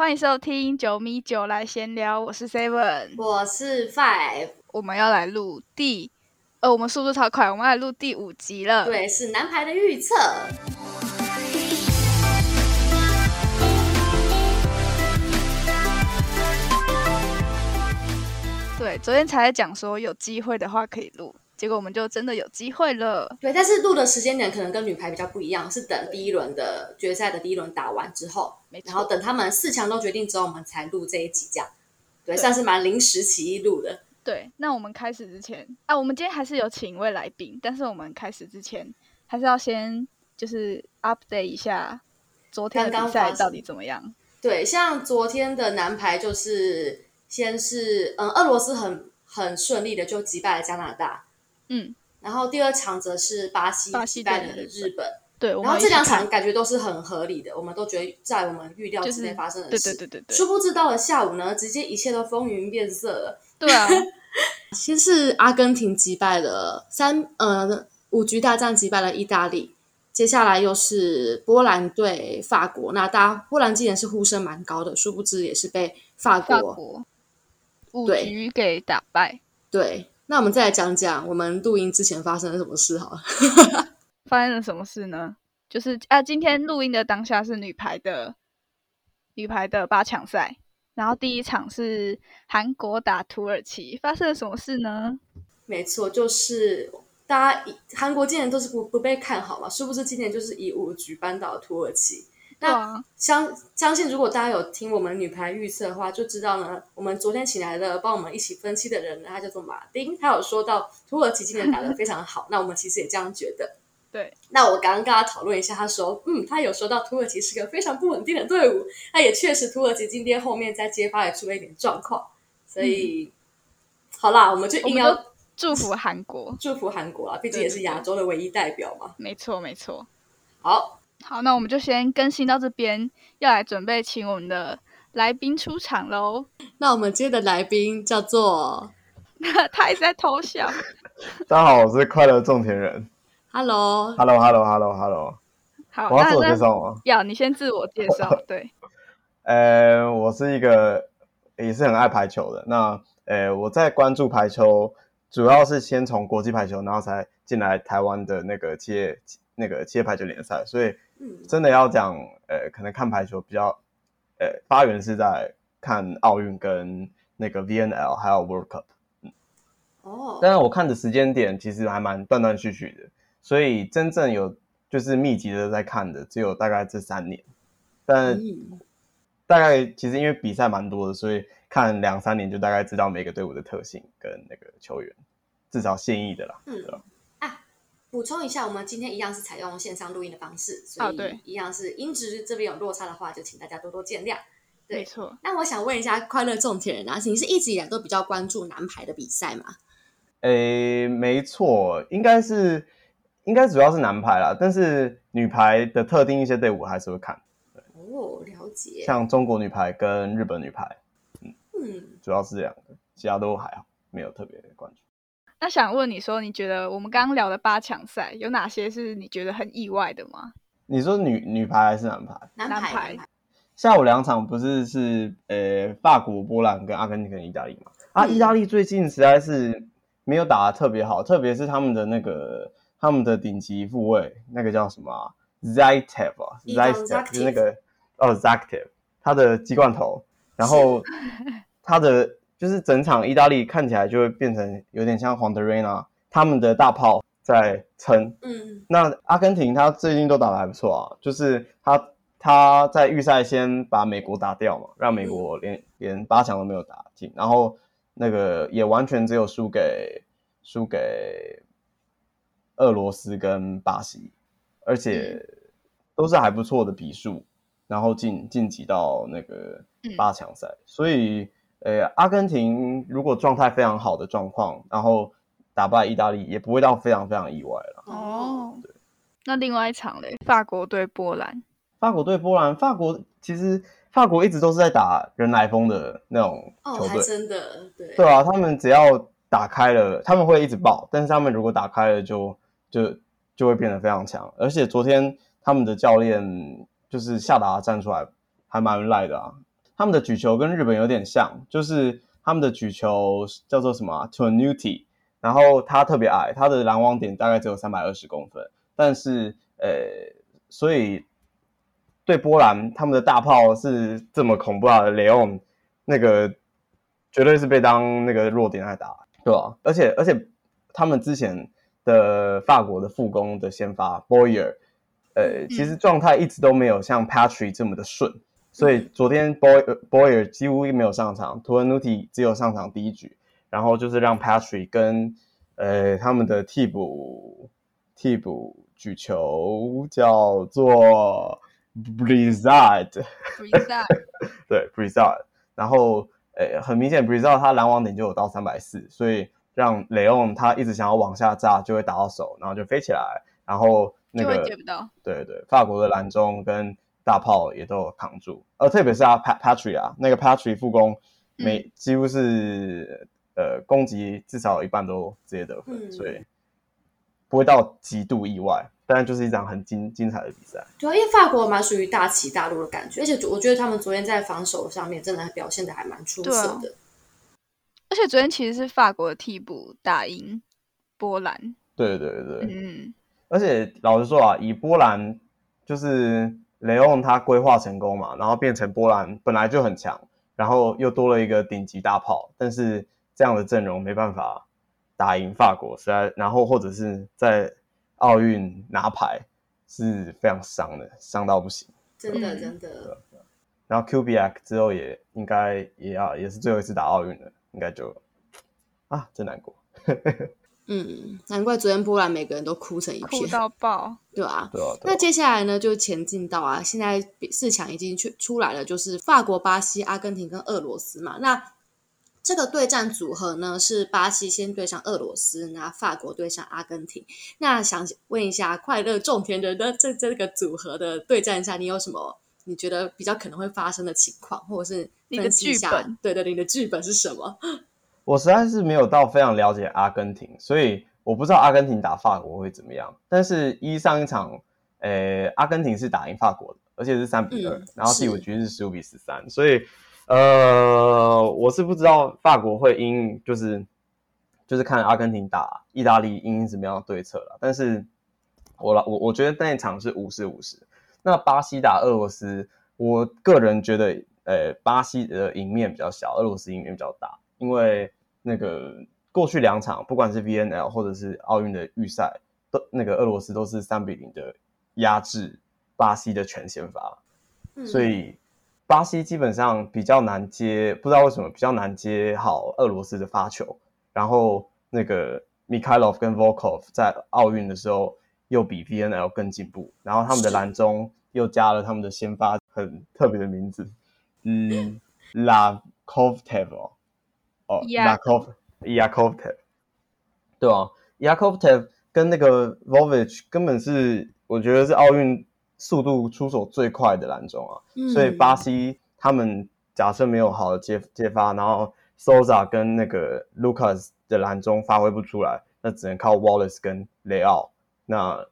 欢迎收听九米九来闲聊，我是 Seven， 我是 Five， 我们要来录我们速度超快，我们要来录第5集了。对，是男排的预测。对，昨天才讲说有机会的话可以录，结果我们就真的有机会了。对，但是录的时间点可能跟女排比较不一样，是等第一轮的决赛的第一轮打完之后，然后等他们四强都决定之后我们才录这一集，这样。 对， 对，算是蛮临时起意录的。对，那我们开始之前我们今天还是有请一位来宾，但是我们开始之前还是要先就是 update 一下昨天的比赛到底怎么样。对，像昨天的男排就是先是俄罗斯很顺利的就击败了加拿大，然后第二场则是巴西带领的日本，对，然后这两场感觉都是很合理的，我们都觉得在我们预料之内发生的事，就是，对。殊不知到了下午呢，直接一切都风云变色了。对啊，先是阿根廷击败了五局大战击败了意大利，接下来又是波兰对法国，那波兰竟然是呼声蛮高的，殊不知也是被法国5局给打败。对。那我们再来讲讲我们录音之前发生了什么事好了。发生了什么事呢？就是今天录音的当下是女排的8强赛，然后第一场是韩国打土耳其。发生了什么事呢？没错，就是韩国今年都是 不被看好嘛，殊不知今年就是以5局扳倒土耳其。那相信如果大家有听我们女排预测的话，就知道呢，我们昨天请来的帮我们一起分析的人呢，他叫做马丁，他有说到土耳其今年打得非常好，那我们其实也这样觉得。对，那我刚刚跟他讨论一下，他说他有说到土耳其是个非常不稳定的队伍，那也确实土耳其今天后面在接发也出了一点状况，所以好啦，我们就硬要祝福韩国啦，毕竟也是亚洲的唯一代表嘛。没错没错。好，那我们就先更新到这边，要来准备请我们的来宾出场咯。那我们今天的来宾叫做他也在偷笑。大家好，我是快乐种田人。Hello。 好，我要自我介绍吗？要，你先自我介绍。对，我是一个也是很爱排球的，那我在关注排球主要是先从国际排球，然后才进来台湾的那个企业排球联赛，所以真的要讲可能看排球比较发源是在看奥运跟那个 VNL 还有 World Cup。 但是我看的时间点其实还蛮断断续续的，所以真正有就是密集的在看的只有大概这3年，但大概其实因为比赛蛮多的，所以看2-3年就大概知道每个队伍的特性跟那个球员，至少现役的啦。补充一下，我们今天一样是采用线上录音的方式，所以一样是音质这边有落差的话就请大家多多见谅。对，没错。那我想问一下快乐种田人啊，你是一直以来都比较关注男排的比赛吗？没错，应该主要是男排啦，但是女排的特定一些队伍还是会看。了解。像中国女排跟日本女排，主要是这两个，其他都还好，没有特别关注。那想问你说，你觉得我们刚刚聊的8强赛有哪些是你觉得很意外的吗？你说女排还是男排？男排。下午2场不是法国、波兰跟阿根廷跟意大利吗？意大利最近实在是没有打得特别好，特别是他们的顶级副卫那个叫什么Zaytsev 啊 Zaytsev 就是那个Zaytsev 他的鸡冠头，然后他的就是整场意大利看起来就会变成有点像黄德瑞娜他们的大炮在撑。那阿根廷他最近都打得还不错啊，就是他在预赛先把美国打掉嘛，让美国连8强都没有打进，然后那个也完全只有输给俄罗斯跟巴西，而且都是还不错的比数，然后晋级到那个8强赛，所以阿根廷如果状态非常好的状况，然后打败意大利也不会到非常非常意外了。对。那另外一场嘞，法国对波兰，法国一直都是在打人来疯的那种球队，还真的。对。对啊，他们只要打开了，他们会一直爆，但是他们如果打开了就会变得非常强，而且昨天他们的教练就是下达站出来还蛮赖的啊。他们的举球跟日本有点像，就是他们的举球叫做什么 Twinuti， 然后他特别矮，他的拦网点大概只有320公分，但是所以对波兰他们的大炮是这么恐怖的 Leon 那个绝对是被当那个弱点来打，对吧、啊？而且他们之前的法国的副攻的先发 Boyer， 其实状态一直都没有像 Patrick 这么的顺，所以昨天 Boyer 几乎没有上场 ，Twinuti 只有上场第一局，然后就是让 Patrick 跟他们的替补举球叫做 Brizard， 对 Brizard， 然后。很明显 Brizard 他拦网点就有到340，所以让雷翁他一直想要往下炸就会打到手，然后就飞起来，然后那个就会接不到，对对，法国的拦中跟大炮也都有扛住，特别是他 Patria 那个 Patria 副攻几乎是攻击至少一半都直接得分、所以不会到极度意外，当然就是一场很精彩的比赛。对啊，因为法国蛮属于大起大落的感觉，而且我觉得他们昨天在防守上面真的表现的还蛮出色的、啊。而且昨天其实是法国的替补打赢波兰。对对对，而且老实说啊，以波兰就是雷昂他规划成功嘛，然后变成波兰本来就很强，然后又多了一个顶级大炮，但是这样的阵容没办法打赢法国，实在然后或者是在。奥运拿牌是非常伤的，伤到不行，真的真的。然后 Kubiak 之后也应该也是最后一次打奥运了，应该就真难过。难怪昨天波兰每个人都哭成一片，哭到爆。对啊，对啊。那接下来呢，就前进到现在四强已经出来了，就是法国、巴西、阿根廷跟俄罗斯嘛。那这个对战组合呢，是巴西先对上俄罗斯，那法国对上阿根廷。那想问一下快乐种田人的这个组合的对战下，你有什么你觉得比较可能会发生的情况，或者是分析一下你的剧本？对对，你的剧本是什么？我实在是没有到非常了解阿根廷，所以我不知道阿根廷打法国会怎么样。但是上一场，阿根廷是打赢法国的，而且是3-2，然后第五局是15-13，所以。我是不知道法国会因就是看阿根廷打意大利因什么样的对策了，但是我觉得那一场是50-50。那巴西打俄罗斯，我个人觉得，巴西的赢面比较小，俄罗斯赢面比较大，因为那个过去两场不管是 VNL 或者是奥运的预赛，那个俄罗斯都是3-0的压制巴西的全先发，所以。巴西基本上比较难接，不知道为什么比较难接好俄罗斯的发球。然后那个 Mikhailov 跟 Volkov 在奥运的时候又比 VNL 更进步，然后他们的篮中又加了他们的先发很特别的名字，Yakovlev， Yakovlev， 对啊 ，Yakovlev 跟那个 Volvic 根本是我觉得是奥运。速度出手最快的篮中啊，所以巴西他们假设没有好的接发，然后 Solza 跟那个 Lucas 的篮中发挥不出来，那只能靠 Wallace 跟 Leal， 那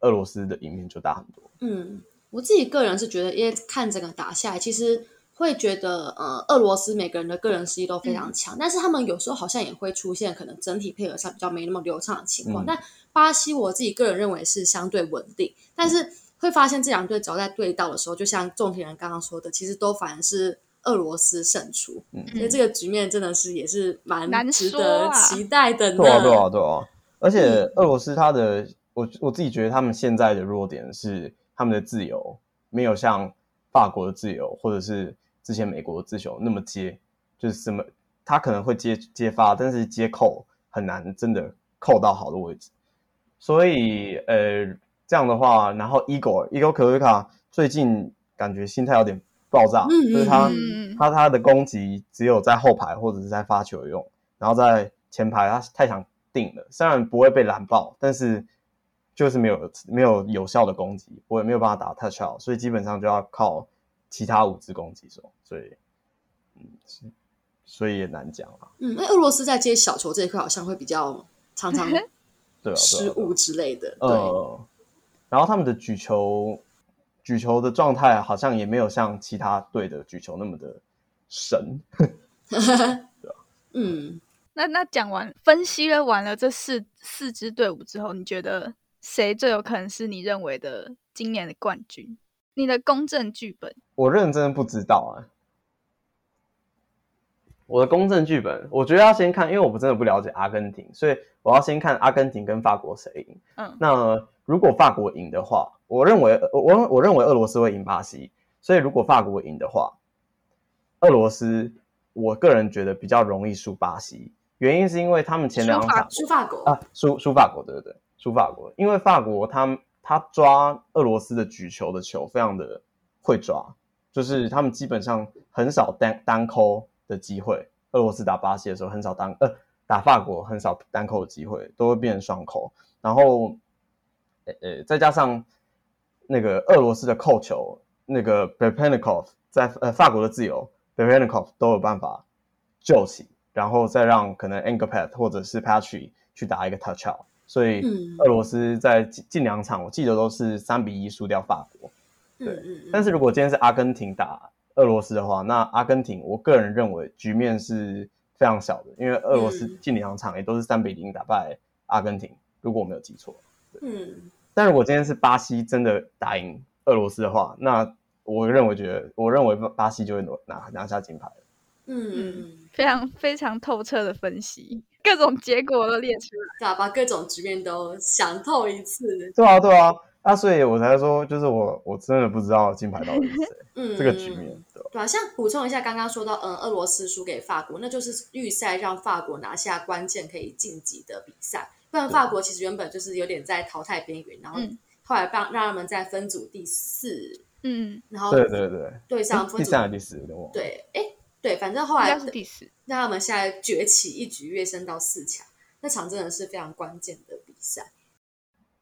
俄罗斯的赢面就大很多。我自己个人是觉得，因为看整个打下来，其实会觉得俄罗斯每个人的个人实力都非常强，但是他们有时候好像也会出现可能整体配合上比较没那么流畅的情况。但巴西我自己个人认为是相对稳定，但是会发现这两队只要在对到的时候，就像种田人刚刚说的，其实都反而是俄罗斯胜出，所以这个局面真的是也是蛮值得期待的呢。对啊，而且俄罗斯他的我自己觉得他们现在的弱点是他们的自由没有像法国的自由或者是之前美国的自由那么接，就是什么他可能会接发，但是接扣很难真的扣到好的位置，所以这样的话，然后 Igor Kavika 最近感觉心态有点爆炸，就是他的攻击只有在后排或者是在发球用，然后在前排他太想定了，虽然不会被拦爆，但是就是没有有效的攻击，我也没有办法打 touch out， 所以基本上就要靠其他5支攻击手，所以也难讲啦。那俄罗斯在接小球这一块好像会比较常常失误之类的，对。然后他们的举球举球的状态好像也没有像其他队的举球那么的神。对啊，嗯，那讲完分析了完了这四支队伍之后，你觉得谁最有可能是你认为的今年的冠军？你的公正剧本？我认真不知道啊。我的公正剧本，我觉得要先看，因为我不真的不了解阿根廷，所以我要先看阿根廷跟法国谁赢。嗯，那如果法国赢的话，我认为俄罗斯会赢巴西，所以如果法国赢的话，俄罗斯我个人觉得比较容易输巴西，原因是因为他们前两场输法国，对不对？输法国，因为法国他抓俄罗斯的举球的球非常的会抓，就是他们基本上很少单扣的机会，俄罗斯打巴西的时候很少打法国很少单扣的机会，都会变成双扣。然后再加上那个俄罗斯的扣球，那个 Bepenikov 在法国的自由 Bepenikov 都有办法救起，然后再让可能 Ngapeth 或者是 Patrick 去打一个 touch out。 所以俄罗斯在近两场我记得都是3-1输掉法国。对，但是如果今天是阿根廷打俄罗斯的话，那阿根廷我个人认为局面是非常小的，因为俄罗斯近两场也都是3-0打败阿根廷，如果我没有记错。嗯，但如果今天是巴西真的打赢俄罗斯的话，那我认为巴西就会拿下金牌了。嗯，非常非常透彻的分析，各种结果都列出来，对，把各种局面都想透一次。对啊。啊，所以我才说，就是我真的不知道金牌到底是谁。嗯，这个局面对啊，像补充一下，刚刚说到，俄罗斯输给法国，那就是预赛让法国拿下关键可以晋级的比赛，不然法国其实原本就是有点在淘汰边缘，然后后来让他们在分组第4，嗯，然后对，对上分组第3还是第4，有点忘了。对，对，反正后来是第4，让他们现在崛起，一举跃升到4强，那场真的是非常关键的比赛。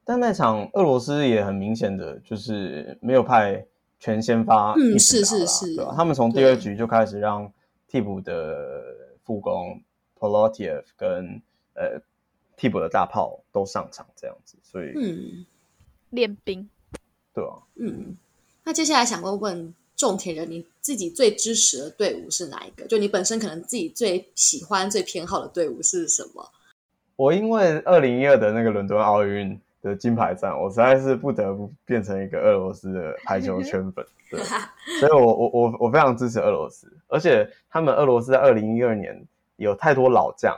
但那场俄罗斯也很明显的就是没有派全先发，是对吧？他们从第2局就开始让替补的副攻 Poliotev 跟替补的大炮都上场这样子，所以练兵，对啊。嗯，那接下来想问种田人，你自己最支持的队伍是哪一个？就你本身可能自己最喜欢、最偏好的队伍是什么？我因为2012的那个伦敦奥运的金牌战，我实在是不得不变成一个俄罗斯的排球圈粉，对，所以我非常支持俄罗斯，而且他们俄罗斯在2012年有太多老将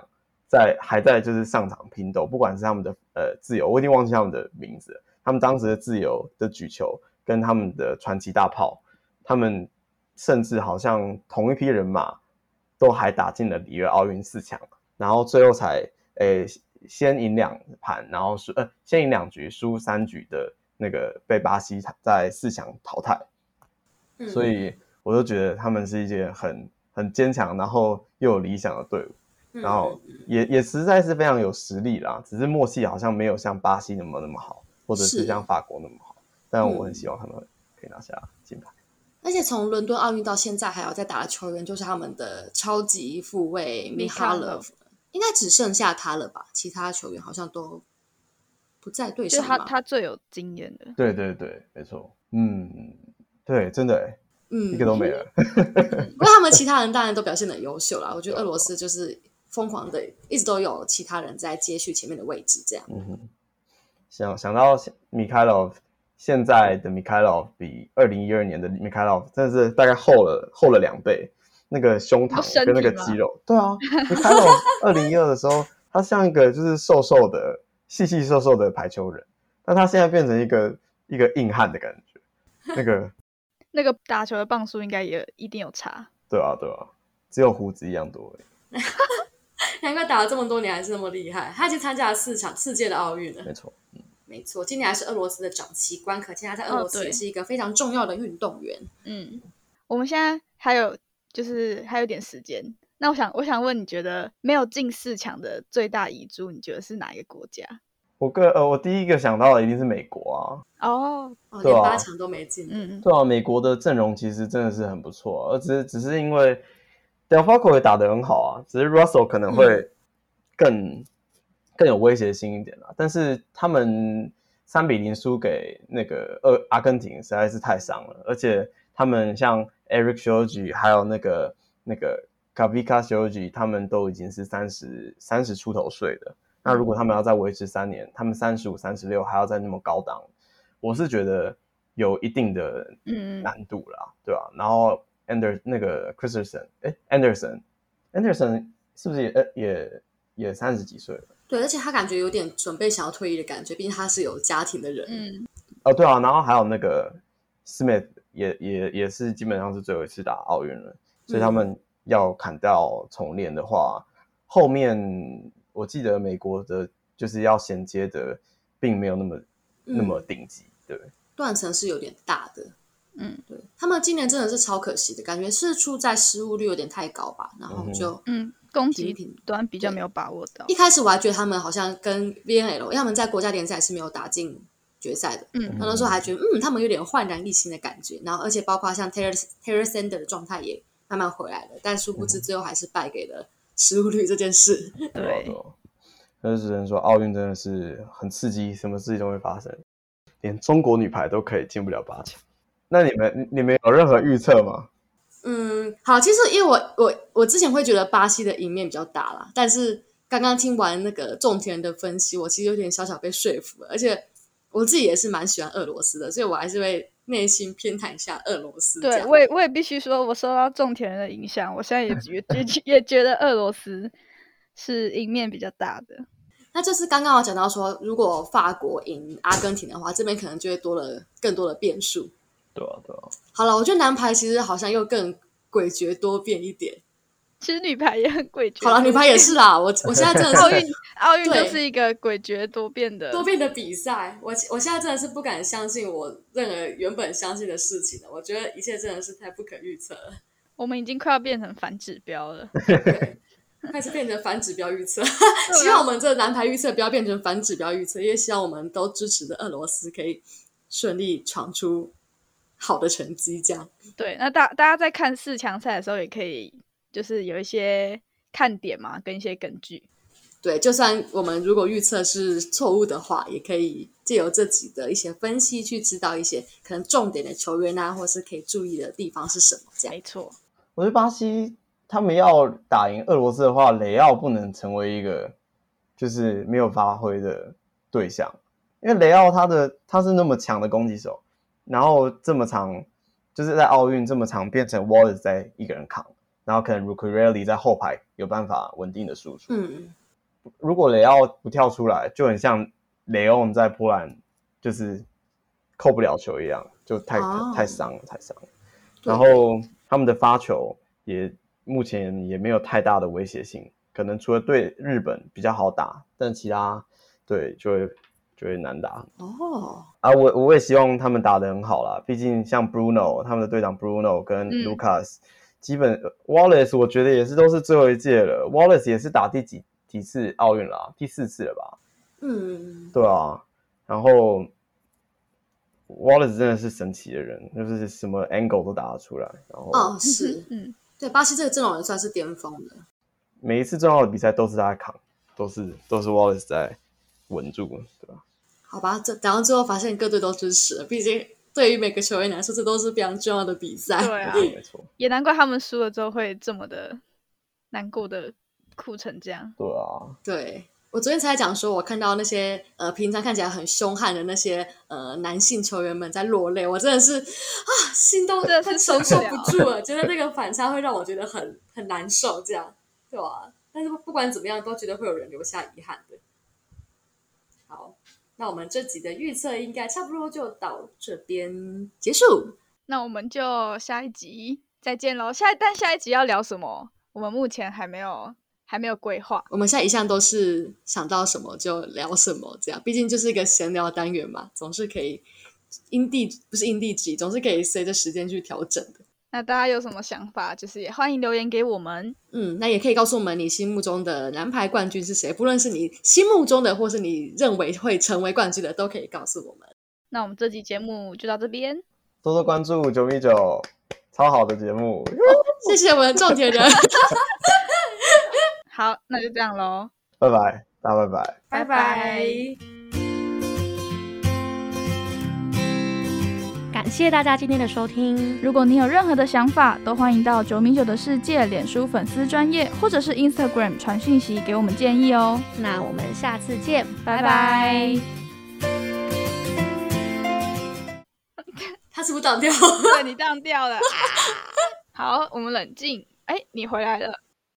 还在就是上场拼斗，不管是他们的自由，我已经忘记他们的名字了，他们当时的自由的举球跟他们的传奇大炮，他们甚至好像同一批人马都还打进了里约奥运4强，然后最后才先赢2盘，然后先赢2局输3局的那个被巴西在4强淘汰。所以我就觉得他们是一件很坚强然后又有理想的队伍，然后也实在是非常有实力啦，只是默契好像没有像巴西那么好，或者是像法国那么好，但我很希望他们可以拿下金牌。而且从伦敦奥运到现在还有在打的球员就是他们的超级副卫 Mikhailov，应该只剩下他了吧，其他球员好像都不在队上吧，就他最有经验的。对，没错。嗯，对，真的耶，一个都没了。不过他们其他人当然都表现得很优秀啦，我觉得俄罗斯就是疯狂的一直都有其他人在接续前面的位置这样。想到 Mikhailov， 现在的 Mikhailov 比2012年的 Mikhailov 真的是大概厚了2倍，那个胸膛跟那个肌肉，对啊，你看到2012的时候，他像一个就是细细瘦瘦的排球人，但他现在变成一个硬汉的感觉，那个打球的磅数应该也一定有差，对啊，只有胡子一样多而已。难怪打了这么多年还是那么厉害，他已经参加了4场世界的奥运了，没错，今年还是俄罗斯的长旗官，可见他在俄罗斯也是一个非常重要的运动员。嗯，我们现在还有点时间，那我想问，你觉得没有进4强的最大遗珠，你觉得是哪一个国家？我第一个想到的一定是美国啊！哦，连8强都没进。嗯，对啊，美国的阵容其实真的是很不错，只是因为 Delfaco 也打得很好啊，只是 Russell 可能会更有威胁性一点啦。但是他们3-0输给那个阿根廷实在是太伤了，而且他们像 Eric Chougi 还有那个 Kavika Chougi 他们都已经是30出头岁的，那如果他们要再维持3年，他们35、36还要再那么高档，我是觉得有一定的难度啦，对吧？然后那个 Anderson 是不是也30几岁了？对，而且他感觉有点准备想要退役的感觉，毕竟他是有家庭的人。对啊，然后还有那个 Smith 也是基本上是最后一次打奥运了，所以他们要砍掉重练的话，后面我记得美国的就是要衔接的并没有那么顶级，对，断层是有点大的。对，他们今年真的是超可惜的，感觉是出在失误率有点太高吧，然后就攻击端比较没有把握到。一开始我还觉得他们好像跟 VNL， 因为他们在国家联赛是没有打进决赛的，那时候还觉得他们有点焕然一新的感觉，然后而且包括像 Terror Sander 的状态也慢慢回来了，但殊不知最后还是败给了失误率这件事。对，那只能说奥运真的是很刺激，什么事情都会发生，连中国女排都可以进不了8强。那你们有任何预测吗？好，其实因为我之前会觉得巴西的赢面比较大啦，但是刚刚听完那个种田的分析，我其实有点小小被说服了，而且我自己也是蛮喜欢俄罗斯的，所以我还是会内心偏袒一下俄罗斯。对，我也必须说，我受到种田的影响，我现在也觉得俄罗斯是赢面比较大的。那就是刚刚我讲到说，如果法国赢阿根廷的话，这边可能就会多了更多的变数。对啊。好了，我觉得男排其实好像又更诡谲多变一点。其实女排也很诡谲。好了，女排也是啦。我现在真的是奥运就是一个诡谲多变的比赛。我现在真的是不敢相信我任何原本相信的事情了。我觉得一切真的是太不可预测了。我们已经快要变成反指标了。对，开始变成反指标预测。希望我们这男排预测不要变成反指标预测，也希望我们都支持的俄罗斯可以顺利闯出好的成绩，这样。对，那大家在看4强赛的时候，也可以就是有一些看点嘛，跟一些根据。对，就算我们如果预测是错误的话，也可以借由这集的一些分析去知道一些可能重点的球员啊，或是可以注意的地方是什么，这样。没错，我觉得巴西他们要打赢俄罗斯的话，雷奥不能成为一个就是没有发挥的对象，因为雷奥他是那么强的攻击手。然后这么长，就是在奥运这么长变成 Wallace 在一个人扛，然后可能 Ruquirelli 在后排有办法稳定的输出。如果雷奥不跳出来，就很像 Leon 在波兰就是扣不了球一样，就太伤了。然后他们的发球也目前也没有太大的威胁性，可能除了对日本比较好打，但其他对就会难打我也希望他们打得很好啦，毕竟像 Bruno 他们的队长 Bruno 跟 Lucas、基本 Wallace 我觉得也是都是最后一届了， Wallace 也是打第几次奥运啦，第4次了吧。对啊，然后 Wallace 真的是神奇的人，就是什么 angle 都打得出来，然后是对巴西这个阵容也算是巅峰的，每一次重要的比赛都是他在扛，都是 Wallace 在稳住，对吧？好吧，然后最后发现各队都支持了，毕竟对于每个球员来说，这都是非常重要的比赛。对啊，没错，也难怪他们输了之后会这么的难过的哭成这样。对啊，对，我昨天才讲说，我看到那些平常看起来很凶悍的那些男性球员们在落泪，我真的是心都真的是承受不住了，觉得那个反差会让我觉得很难受，这样，对啊。但是不管怎么样，都觉得会有人留下遗憾的。好，那我们这集的预测应该差不多就到这边结束，那我们就下一集再见咯。但下一集要聊什么我们目前还没有规划，我们现在一向都是想到什么就聊什么，这样毕竟就是一个闲聊单元嘛，总是可以总是可以随着时间去调整的。那大家有什么想法，就是也欢迎留言给我们。那也可以告诉我们你心目中的男排冠军是谁，不论是你心目中的或是你认为会成为冠军的，都可以告诉我们。那我们这集节目就到这边，多多关注9米9，超好的节目谢谢我们种田人好，那就这样咯，拜拜，大家拜拜。谢大家今天的收听。如果你有任何的想法，都欢迎到9米9的世界脸书粉丝专页或者是 Instagram 传讯息给我们建议哦。那我们下次见，拜拜。他是不是当掉了？对，你当掉了。好，我们冷静。哎，你回来了。